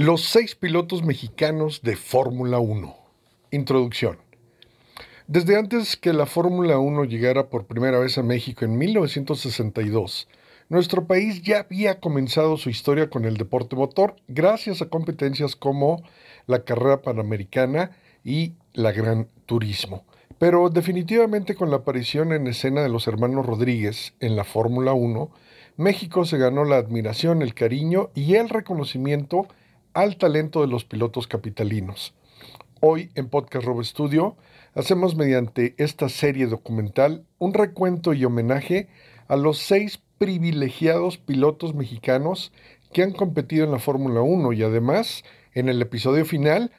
Los 6 pilotos mexicanos de Fórmula 1. Introducción. Desde antes que la Fórmula 1 llegara por primera vez a México en 1962, nuestro país ya había comenzado su historia con el deporte motor gracias a competencias como la Carrera Panamericana y la Gran Turismo. Pero definitivamente con la aparición en escena de los hermanos Rodríguez en la Fórmula 1, México se ganó la admiración, el cariño y el reconocimiento al talento de los pilotos capitalinos. Hoy en Podcast Rob Estudio hacemos mediante esta serie documental un recuento y homenaje a los 6 privilegiados pilotos mexicanos que han competido en la Fórmula 1 y además en el episodio final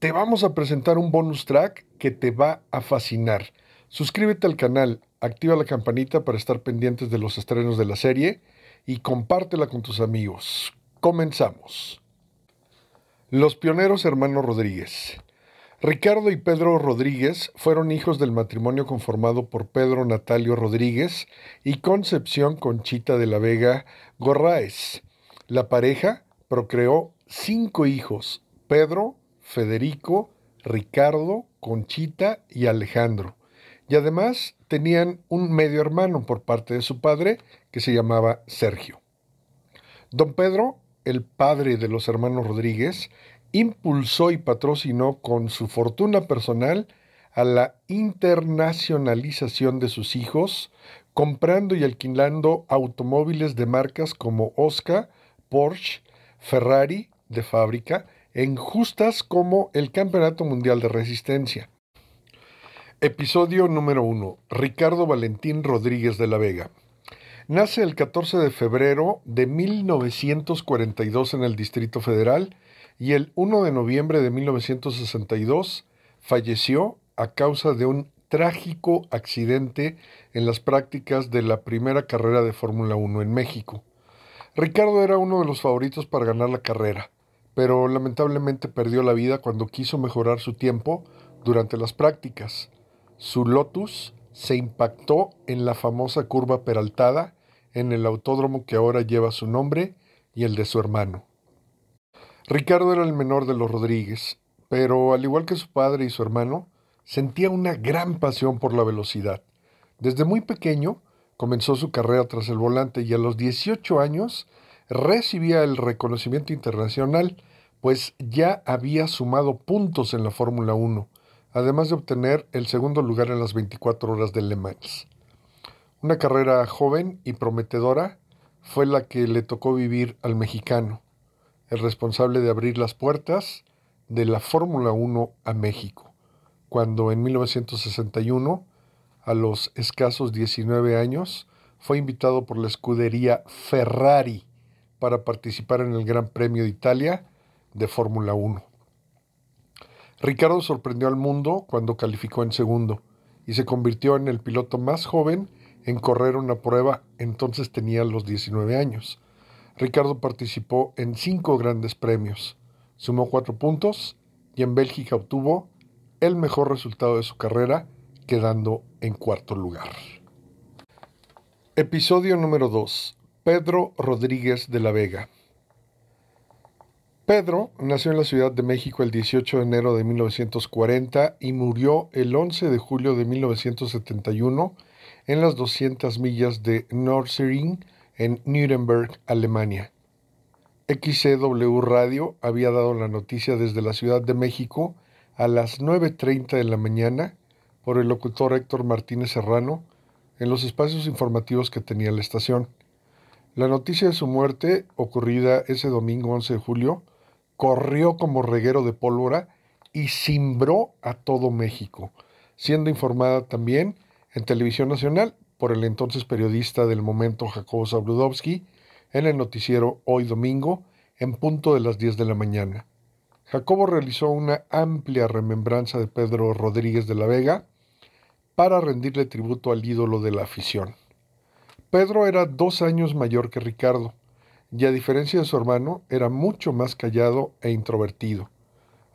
te vamos a presentar un bonus track que te va a fascinar. Suscríbete al canal, activa la campanita para estar pendientes de los estrenos de la serie y compártela con tus amigos. Comenzamos. Los pioneros hermanos Rodríguez. Ricardo y Pedro Rodríguez fueron hijos del matrimonio conformado por Pedro Natalio Rodríguez y Concepción Conchita de la Vega Gorráez. La pareja procreó 5 hijos: Pedro, Federico, Ricardo, Conchita y Alejandro. Y además tenían un medio hermano por parte de su padre que se llamaba Sergio. Don Pedro, el padre de los hermanos Rodríguez, impulsó y patrocinó con su fortuna personal a la internacionalización de sus hijos, comprando y alquilando automóviles de marcas como Oscar, Porsche, Ferrari de fábrica, en justas como el Campeonato Mundial de Resistencia. Episodio número 1. Ricardo Valentín Rodríguez de la Vega. Nace el 14 de febrero de 1942 en el Distrito Federal y el 1 de noviembre de 1962 falleció a causa de un trágico accidente en las prácticas de la primera carrera de Fórmula 1 en México. Ricardo era uno de los favoritos para ganar la carrera, pero lamentablemente perdió la vida cuando quiso mejorar su tiempo durante las prácticas. Su Lotus se impactó en la famosa curva peraltada en el autódromo que ahora lleva su nombre y el de su hermano. Ricardo era el menor de los Rodríguez, pero al igual que su padre y su hermano, sentía una gran pasión por la velocidad. Desde muy pequeño comenzó su carrera tras el volante y a los 18 años recibía el reconocimiento internacional, pues ya había sumado puntos en la Fórmula 1, además de obtener el segundo lugar en las 24 horas de Le Mans. Una carrera joven y prometedora fue la que le tocó vivir al mexicano, el responsable de abrir las puertas de la Fórmula 1 a México, cuando en 1961, a los escasos 19 años, fue invitado por la escudería Ferrari para participar en el Gran Premio de Italia de Fórmula 1. Ricardo sorprendió al mundo cuando calificó en segundo y se convirtió en el piloto más joven en correr una prueba, entonces tenía los 19 años. Ricardo participó en 5 grandes premios, sumó 4 puntos y en Bélgica obtuvo el mejor resultado de su carrera, quedando en cuarto lugar. Episodio número 2. Pedro Rodríguez de la Vega. Pedro nació en la Ciudad de México el 18 de enero de 1940 y murió el 11 de julio de 1971 en las 200 millas de Nürburgring en Nuremberg, Alemania. XCW Radio había dado la noticia desde la Ciudad de México a las 9:30 de la mañana por el locutor Héctor Martínez Serrano en los espacios informativos que tenía la estación. La noticia de su muerte, ocurrida ese domingo 11 de julio, corrió como reguero de pólvora y cimbró a todo México, siendo informada también en Televisión Nacional por el entonces periodista del momento Jacobo Zabludovsky en el noticiero Hoy Domingo, en punto de las 10 de la mañana. Jacobo realizó una amplia remembranza de Pedro Rodríguez de la Vega para rendirle tributo al ídolo de la afición. Pedro era 2 años mayor que Ricardo, y a diferencia de su hermano, era mucho más callado e introvertido.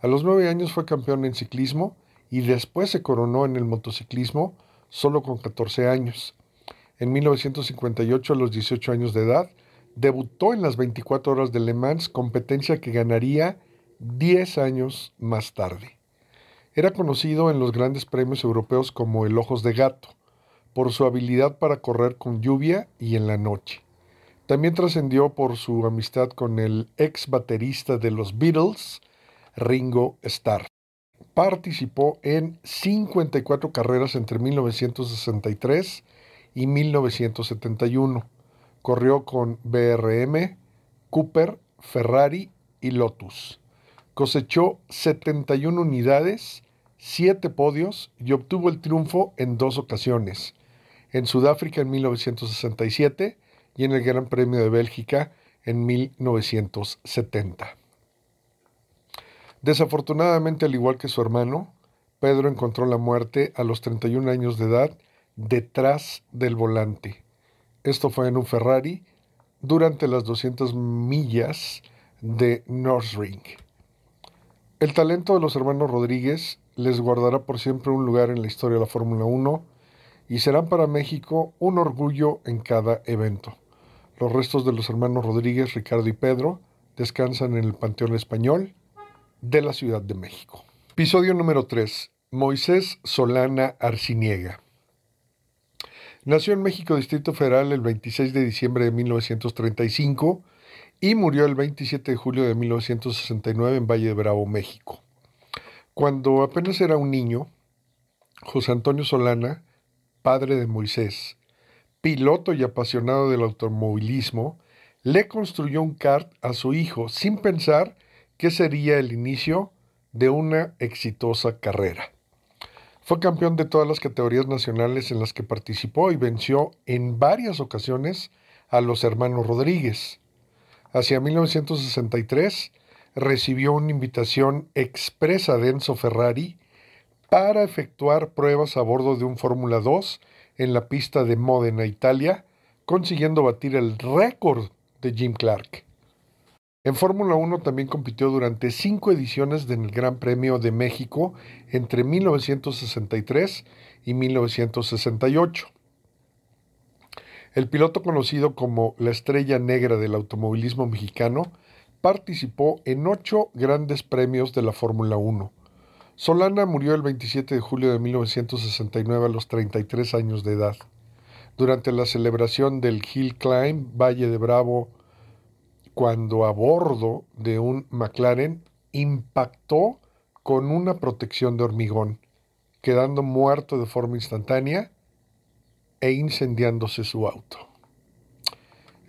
A los 9 años fue campeón en ciclismo y después se coronó en el motociclismo solo con 14 años. En 1958, a los 18 años de edad, debutó en las 24 horas de Le Mans, competencia que ganaría 10 años más tarde. Era conocido en los grandes premios europeos como el Ojos de Gato, por su habilidad para correr con lluvia y en la noche. También trascendió por su amistad con el ex baterista de los Beatles, Ringo Starr. Participó en 54 carreras entre 1963 y 1971. Corrió con BRM, Cooper, Ferrari y Lotus. Cosechó 71 unidades, 7 podios y obtuvo el triunfo en 2 ocasiones. En Sudáfrica en 1967 y en el Gran Premio de Bélgica en 1970. Desafortunadamente, al igual que su hermano, Pedro encontró la muerte a los 31 años de edad detrás del volante. Esto fue en un Ferrari durante las 200 millas de Nürburgring. El talento de los hermanos Rodríguez les guardará por siempre un lugar en la historia de la Fórmula 1 y serán para México un orgullo en cada evento. Los restos de los hermanos Rodríguez, Ricardo y Pedro, descansan en el Panteón Español de la Ciudad de México. Episodio número 3. Moisés Solana Arciniega. Nació en México, Distrito Federal, el 26 de diciembre de 1935 y murió el 27 de julio de 1969 en Valle de Bravo, México. Cuando apenas era un niño, José Antonio Solana, padre de Moisés, piloto y apasionado del automovilismo, le construyó un kart a su hijo sin pensar que sería el inicio de una exitosa carrera. Fue campeón de todas las categorías nacionales en las que participó y venció en varias ocasiones a los hermanos Rodríguez. Hacia 1963 recibió una invitación expresa de Enzo Ferrari para efectuar pruebas a bordo de un Fórmula 2 en la pista de Módena, Italia, consiguiendo batir el récord de Jim Clark. En Fórmula 1 también compitió durante 5 ediciones del Gran Premio de México entre 1963 y 1968. El piloto conocido como la estrella negra del automovilismo mexicano participó en 8 grandes premios de la Fórmula 1. Solana murió el 27 de julio de 1969 a los 33 años de edad. Durante la celebración del Hill Climb Valle de Bravo, cuando a bordo de un McLaren impactó con una protección de hormigón, quedando muerto de forma instantánea e incendiándose su auto.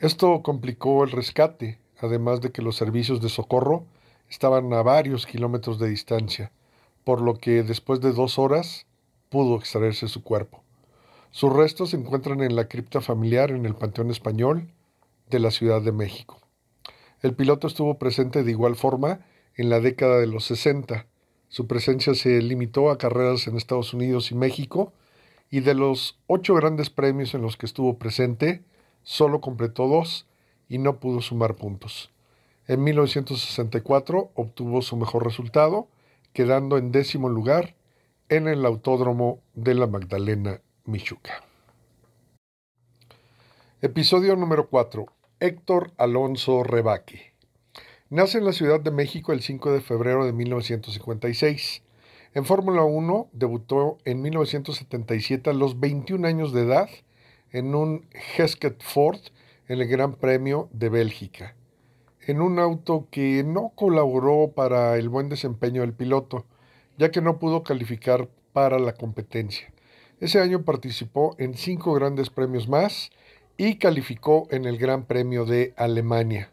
Esto complicó el rescate, además de que los servicios de socorro estaban a varios kilómetros de distancia, por lo que después de 2 horas pudo extraerse su cuerpo. Sus restos se encuentran en la cripta familiar en el Panteón Español de la Ciudad de México. El piloto estuvo presente de igual forma en la década de los 60. Su presencia se limitó a carreras en Estados Unidos y México, y de los 8 grandes premios en los que estuvo presente, solo completó 2 y no pudo sumar puntos. En 1964 obtuvo su mejor resultado, quedando en 10º lugar en el Autódromo de la Magdalena, Michuca. Episodio número 4. Héctor Alonso Rebaque. Nace en la Ciudad de México el 5 de febrero de 1956. En Fórmula 1 debutó en 1977 a los 21 años de edad en un Hesketh Ford en el Gran Premio de Bélgica, en un auto que no colaboró para el buen desempeño del piloto, ya que no pudo calificar para la competencia. Ese año participó en 5 grandes premios más y calificó en el Gran Premio de Alemania.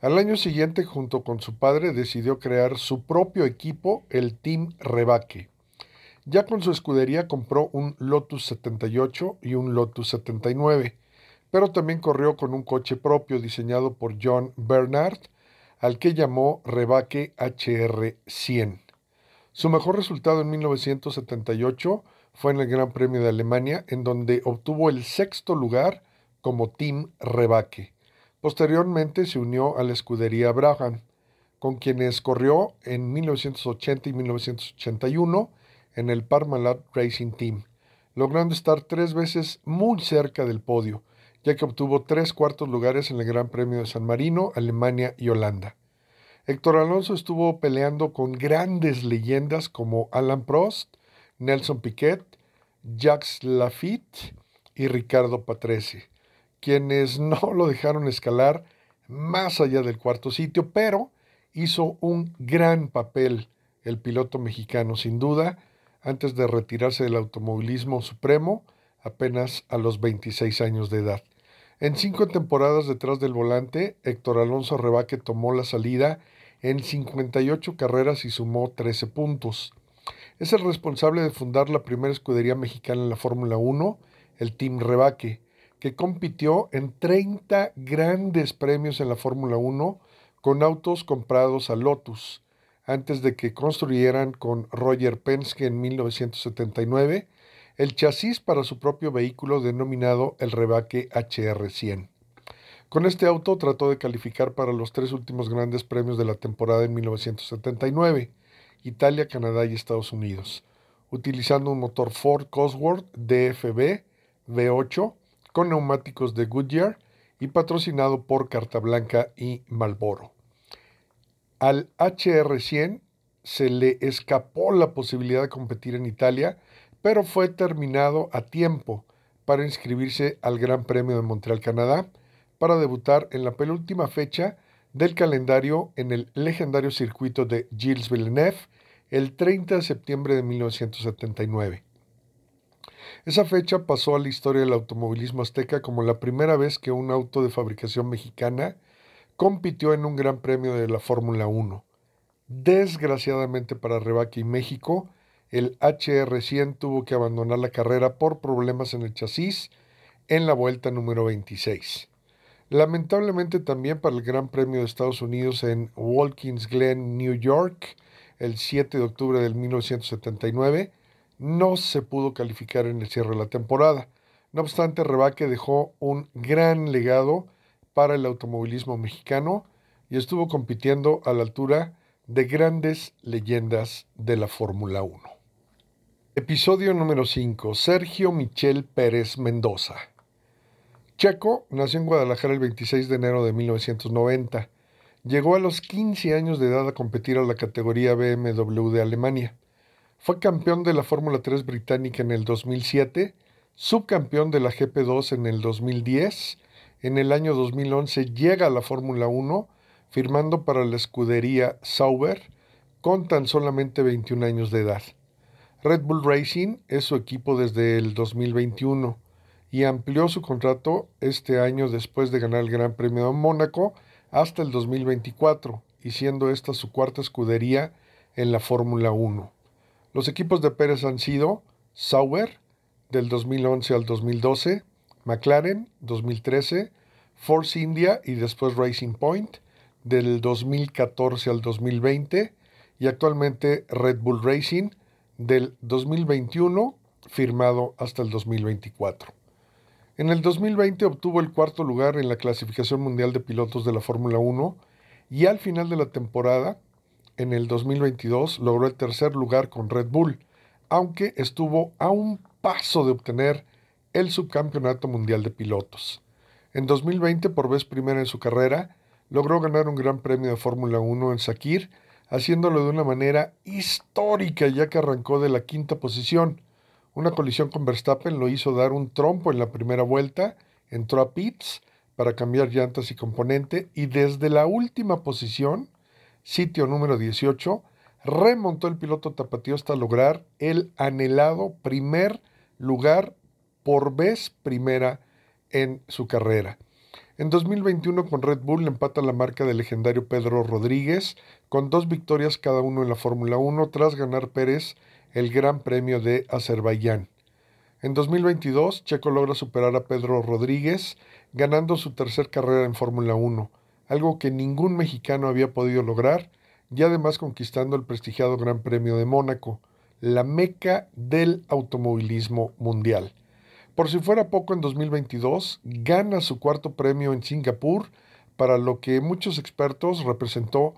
Al año siguiente, junto con su padre, decidió crear su propio equipo, el Team Rebaque. Ya con su escudería compró un Lotus 78 y un Lotus 79, pero también corrió con un coche propio diseñado por John Bernard, al que llamó Rebaque HR-100. Su mejor resultado en 1978 fue en el Gran Premio de Alemania, en donde obtuvo el 6º lugar como Team Rebaque. Posteriormente se unió a la escudería Brabham, con quienes corrió en 1980 y 1981 en el Parmalat Racing Team, logrando estar 3 veces muy cerca del podio ya que obtuvo 3 cuartos lugares en el Gran Premio de San Marino, Alemania y Holanda. Héctor Alonso estuvo peleando con grandes leyendas como Alain Prost, Nelson Piquet, Jacques Laffitte y Ricardo Patrese, quienes no lo dejaron escalar más allá del cuarto sitio, pero hizo un gran papel el piloto mexicano, sin duda, antes de retirarse del automovilismo supremo apenas a los 26 años de edad. En 5 temporadas detrás del volante, Héctor Alonso Rebaque tomó la salida en 58 carreras y sumó 13 puntos. Es el responsable de fundar la primera escudería mexicana en la Fórmula 1, el Team Rebaque, que compitió en 30 grandes premios en la Fórmula 1 con autos comprados a Lotus, antes de que construyeran con Roger Penske en 1979 el chasis para su propio vehículo denominado el Rebaque HR-100. Con este auto trató de calificar para los 3 últimos grandes premios de la temporada en 1979, Italia, Canadá y Estados Unidos, utilizando un motor Ford Cosworth DFB V8 con neumáticos de Goodyear y patrocinado por Cartablanca y Marlboro. Al HR-100 se le escapó la posibilidad de competir en Italia, pero fue terminado a tiempo para inscribirse al Gran Premio de Montreal, Canadá, para debutar en la penúltima fecha del calendario en el legendario circuito de Gilles Villeneuve el 30 de septiembre de 1979. Esa fecha pasó a la historia del automovilismo azteca como la primera vez que un auto de fabricación mexicana compitió en un gran premio de la Fórmula 1. Desgraciadamente para Rebaque y México, el HR-100 tuvo que abandonar la carrera por problemas en el chasis en la vuelta número 26. Lamentablemente también para el Gran Premio de Estados Unidos en Watkins Glen, New York, el 7 de octubre de 1979, no se pudo calificar en el cierre de la temporada. No obstante, Rebaque dejó un gran legado para el automovilismo mexicano y estuvo compitiendo a la altura de grandes leyendas de la Fórmula 1. Episodio número 5. Sergio Michel Pérez Mendoza. Checo nació en Guadalajara el 26 de enero de 1990. Llegó a los 15 años de edad a competir a la categoría BMW de Alemania. Fue campeón de la Fórmula 3 británica en el 2007, subcampeón de la GP2 en el 2010. En el año 2011 llega a la Fórmula 1, firmando para la escudería Sauber con tan solamente 21 años de edad. Red Bull Racing es su equipo desde el 2021 y amplió su contrato este año después de ganar el Gran Premio de Mónaco hasta el 2024, y siendo esta su cuarta escudería en la Fórmula 1. Los equipos de Pérez han sido Sauber, del 2011 al 2012, McLaren, 2013, Force India y después Racing Point, del 2014 al 2020, y actualmente Red Bull Racing, del 2021, firmado hasta el 2024. En el 2020 obtuvo el 4º lugar en la clasificación mundial de pilotos de la Fórmula 1, y al final de la temporada, en el 2022, logró el 3º lugar con Red Bull, aunque estuvo a un paso de obtener el subcampeonato mundial de pilotos. En 2020, por vez primera en su carrera, logró ganar un gran premio de Fórmula 1 en Sakir, haciéndolo de una manera histórica, ya que arrancó de la 5ª posición. Una colisión con Verstappen lo hizo dar un trompo en la primera vuelta, entró a pits para cambiar llantas y componente, y desde la última posición, sitio número 18, remontó el piloto tapatío hasta lograr el anhelado 1º lugar por vez primera en su carrera. En 2021 con Red Bull empata la marca del legendario Pedro Rodríguez con 2 victorias cada uno en la Fórmula 1 tras ganar Pérez el Gran Premio de Azerbaiyán. En 2022 Checo logra superar a Pedro Rodríguez ganando su 3ª carrera en Fórmula 1. Algo que ningún mexicano había podido lograr, y además conquistando el prestigiado Gran Premio de Mónaco, la meca del automovilismo mundial. Por si fuera poco, en 2022 gana su 4º premio en Singapur, para lo que muchos expertos representó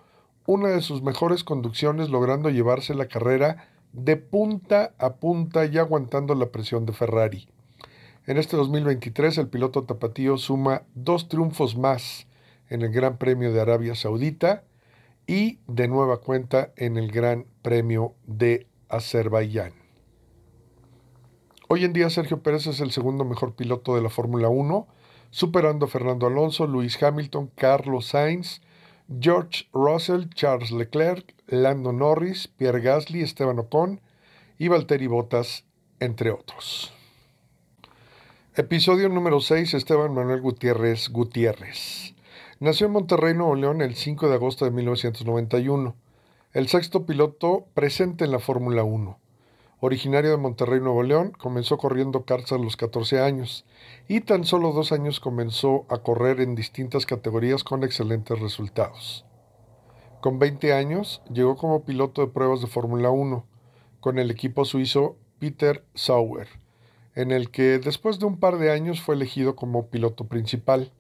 una de sus mejores conducciones, logrando llevarse la carrera de punta a punta y aguantando la presión de Ferrari. En este 2023 el piloto tapatío suma 2 triunfos más en el Gran Premio de Arabia Saudita y de nueva cuenta en el Gran Premio de Azerbaiyán. Hoy en día Sergio Pérez es el segundo mejor piloto de la Fórmula 1, superando a Fernando Alonso, Lewis Hamilton, Carlos Sainz, George Russell, Charles Leclerc, Lando Norris, Pierre Gasly, Esteban Ocon y Valtteri Bottas, entre otros. Episodio número 6. Esteban Manuel Gutiérrez Gutiérrez. Nació en Monterrey, Nuevo León, el 5 de agosto de 1991. El sexto piloto presente en la Fórmula 1. Originario de Monterrey, Nuevo León, comenzó corriendo karts a los 14 años y tan solo 2 años comenzó a correr en distintas categorías con excelentes resultados. Con 20 años llegó como piloto de pruebas de Fórmula 1 con el equipo suizo Peter Sauber, en el que después de un par de años fue elegido como piloto principal.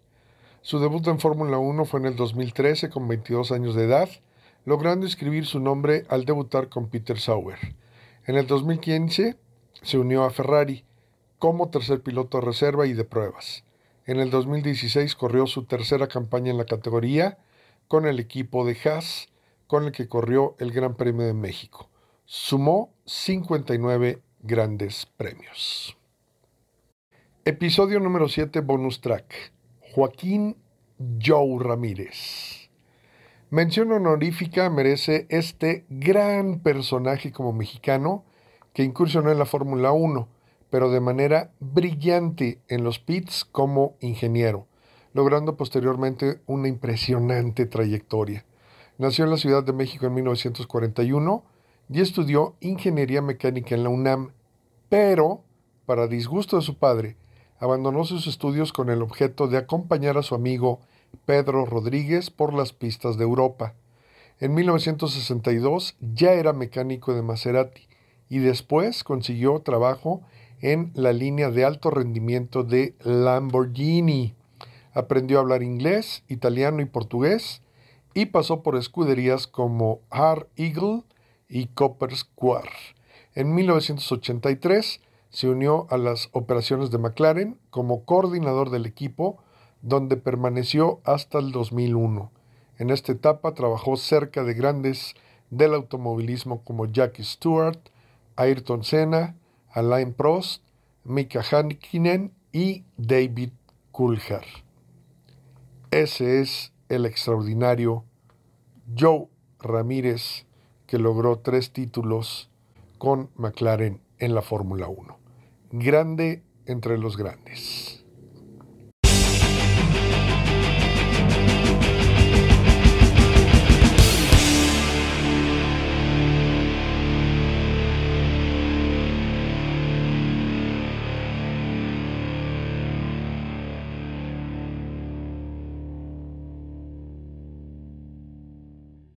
Su debut en Fórmula 1 fue en el 2013 con 22 años de edad, logrando inscribir su nombre al debutar con Peter Sauber. En el 2015 se unió a Ferrari como tercer piloto de reserva y de pruebas. En el 2016 corrió su tercera campaña en la categoría con el equipo de Haas, con el que corrió el Gran Premio de México. Sumó 59 grandes premios. Episodio número 7, bonus track. Joaquín Joe Ramírez. Mención honorífica merece este gran personaje como mexicano que incursionó en la Fórmula 1, pero de manera brillante en los pits como ingeniero, logrando posteriormente una impresionante trayectoria. Nació en la Ciudad de México en 1941 y estudió ingeniería mecánica en la UNAM, pero, para disgusto de su padre, abandonó sus estudios con el objeto de acompañar a su amigo Pedro Rodríguez por las pistas de Europa. En 1962 ya era mecánico de Maserati y después consiguió trabajo en la línea de alto rendimiento de Lamborghini. Aprendió a hablar inglés, italiano y portugués y pasó por escuderías como Hard Eagle y Copper Square. En 1983 se unió a las operaciones de McLaren como coordinador del equipo, donde permaneció hasta el 2001. En esta etapa trabajó cerca de grandes del automovilismo como Jackie Stewart, Ayrton Senna, Alain Prost, Mika Häkkinen y David Coulthard. Ese es el extraordinario Joe Ramírez, que logró 3 títulos con McLaren en la Fórmula 1. Grande entre los grandes.